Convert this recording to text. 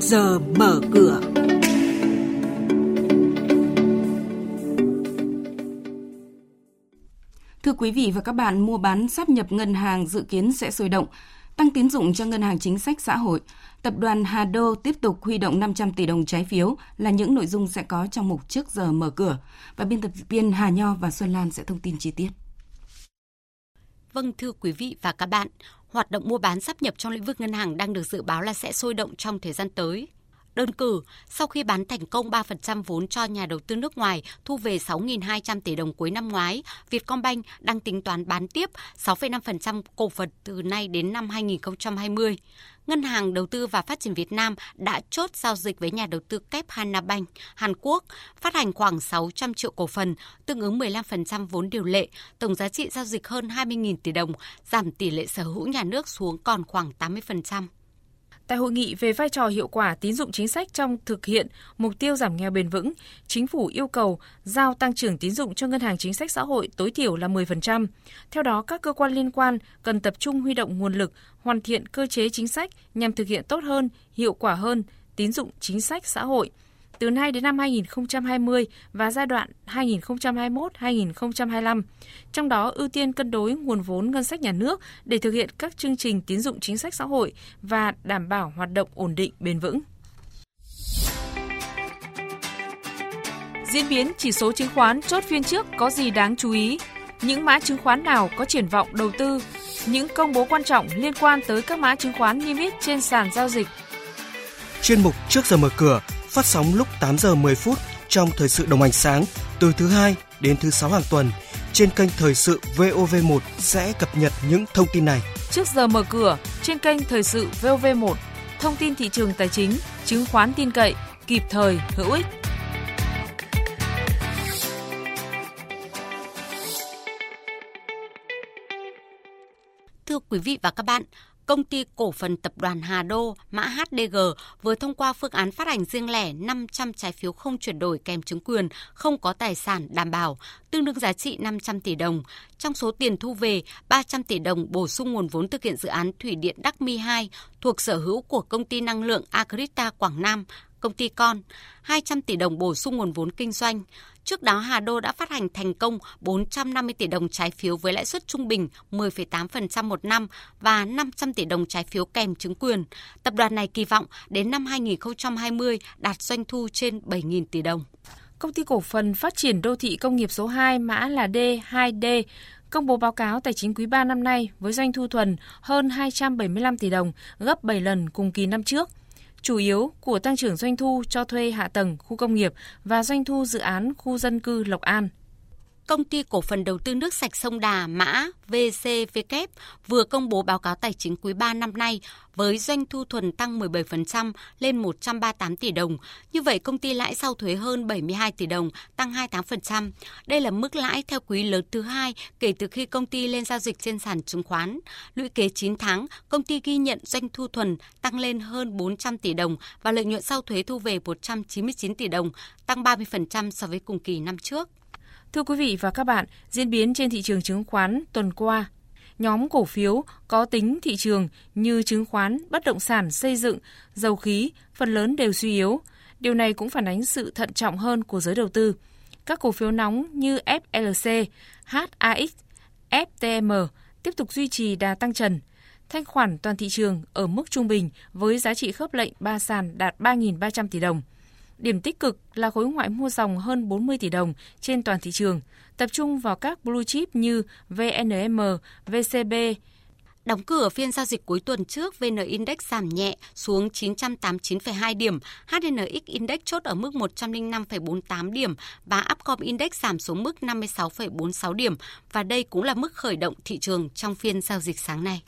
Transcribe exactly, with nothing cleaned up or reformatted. trước giờ mở cửa. Thưa quý vị và các bạn, mua bán sáp nhập ngân hàng dự kiến sẽ sôi động, tăng tín dụng cho Ngân hàng Chính sách Xã hội. Tập đoàn Hà Đô tiếp tục huy động năm trăm tỷ đồng trái phiếu là những nội dung sẽ có trong mục trước giờ mở cửa. Và biên tập viên Hà Nho và Xuân Lan sẽ thông tin chi tiết. Vâng, thưa quý vị và các bạn, hoạt động mua bán sáp nhập trong lĩnh vực ngân hàng đang được dự báo là sẽ sôi động trong thời gian tới. Đơn cử, sau khi bán thành công ba phần trăm vốn cho nhà đầu tư nước ngoài thu về sáu nghìn hai trăm tỷ đồng cuối năm ngoái, Vietcombank đang tính toán bán tiếp sáu phẩy năm phần trăm cổ phần từ nay đến năm hai nghìn không trăm hai mươi. Ngân hàng Đầu tư và Phát triển Việt Nam đã chốt giao dịch với nhà đầu tư kép Hana Bank, Hàn Quốc, phát hành khoảng sáu trăm triệu cổ phần, tương ứng mười lăm phần trăm vốn điều lệ, tổng giá trị giao dịch hơn hai mươi nghìn tỷ đồng, giảm tỷ lệ sở hữu nhà nước xuống còn khoảng tám mươi phần trăm. Tại hội nghị về vai trò hiệu quả tín dụng chính sách trong thực hiện mục tiêu giảm nghèo bền vững, Chính phủ yêu cầu giao tăng trưởng tín dụng cho Ngân hàng Chính sách Xã hội tối thiểu là mười phần trăm. Theo đó, các cơ quan liên quan cần tập trung huy động nguồn lực, hoàn thiện cơ chế chính sách nhằm thực hiện tốt hơn, hiệu quả hơn tín dụng chính sách xã hội. Từ nay đến năm hai nghìn không trăm hai mươi và giai đoạn hai nghìn không trăm hai mươi mốt đến hai nghìn không trăm hai mươi lăm, trong đó ưu tiên cân đối nguồn vốn ngân sách nhà nước để thực hiện các chương trình tín dụng chính sách xã hội và đảm bảo hoạt động ổn định bền vững. Diễn biến chỉ số chứng khoán chốt phiên trước có gì đáng chú ý? Những mã chứng khoán nào có triển vọng đầu tư? Những công bố quan trọng liên quan tới các mã chứng khoán niêm yết trên sàn giao dịch? Chuyên mục Trước giờ mở cửa phát sóng lúc tám giờ mười phút trong thời sự Đồng Hành Sáng từ thứ hai đến thứ sáu hàng tuần trên kênh thời sự vê o vê một sẽ cập nhật những thông tin này. Trước giờ mở cửa trên kênh thời sự vê o vê một, thông tin thị trường tài chính, chứng khoán tin cậy, kịp thời, hữu ích. Thưa quý vị và các bạn, Công ty Cổ phần Tập đoàn Hà Đô, mã hát đê giê, vừa thông qua phương án phát hành riêng lẻ năm trăm trái phiếu không chuyển đổi kèm chứng quyền, không có tài sản đảm bảo, tương đương giá trị năm trăm tỷ đồng. Trong số tiền thu về, ba trăm tỷ đồng bổ sung nguồn vốn thực hiện dự án Thủy điện Đắc Mi hai thuộc sở hữu của Công ty Năng lượng Acrita Quảng Nam, công ty con, hai trăm tỷ đồng bổ sung nguồn vốn kinh doanh. Trước đó, Hà Đô đã phát hành thành công bốn trăm năm mươi tỷ đồng trái phiếu với lãi suất trung bình mười phẩy tám phần trăm một năm và năm trăm tỷ đồng trái phiếu kèm chứng quyền. Tập đoàn này kỳ vọng đến năm hai nghìn không trăm hai mươi đạt doanh thu trên bảy nghìn tỷ đồng. Công ty Cổ phần Phát triển Đô thị Công nghiệp số hai, mã là D hai D, công bố báo cáo tài chính quý ba năm nay với doanh thu thuần hơn hai trăm bảy mươi lăm tỷ đồng, gấp bảy lần cùng kỳ năm trước. Chủ yếu của tăng trưởng doanh thu cho thuê hạ tầng khu công nghiệp và doanh thu dự án khu dân cư Lộc An. Công ty Cổ phần Đầu tư Nước sạch Sông Đà, mã vê xê vê ca, vừa công bố báo cáo tài chính quý ba năm nay với doanh thu thuần tăng mười bảy phần trăm lên một trăm ba mươi tám tỷ đồng. Như vậy, công ty lãi sau thuế hơn bảy mươi hai tỷ đồng, tăng hai mươi tám phần trăm. Đây là mức lãi theo quý lớn thứ hai kể từ khi công ty lên giao dịch trên sàn chứng khoán. Lũy kế chín tháng, công ty ghi nhận doanh thu thuần tăng lên hơn bốn trăm tỷ đồng và lợi nhuận sau thuế thu về một trăm chín mươi chín tỷ đồng, tăng ba mươi phần trăm so với cùng kỳ năm trước. Thưa quý vị và các bạn, diễn biến trên thị trường chứng khoán tuần qua, nhóm cổ phiếu có tính thị trường như chứng khoán, bất động sản, xây dựng, dầu khí phần lớn đều suy yếu. Điều này cũng phản ánh sự thận trọng hơn của giới đầu tư. Các cổ phiếu nóng như ép lờ xê, hát a ích, ép tê em tiếp tục duy trì đà tăng trần. Thanh khoản toàn thị trường ở mức trung bình với giá trị khớp lệnh ba sàn đạt ba nghìn ba trăm tỷ đồng. Điểm tích cực là khối ngoại mua dòng hơn bốn mươi tỷ đồng trên toàn thị trường, tập trung vào các blue chip như vê en em, vê xê bê. Đóng cửa phiên giao dịch cuối tuần trước, vê en Index giảm nhẹ xuống chín trăm tám mươi chín phẩy hai điểm, hát en ích Index chốt ở mức một trăm lẻ năm phẩy bốn mươi tám điểm và UPCOM Index giảm xuống mức năm mươi sáu phẩy bốn mươi sáu điểm. Và đây cũng là mức khởi động thị trường trong phiên giao dịch sáng nay.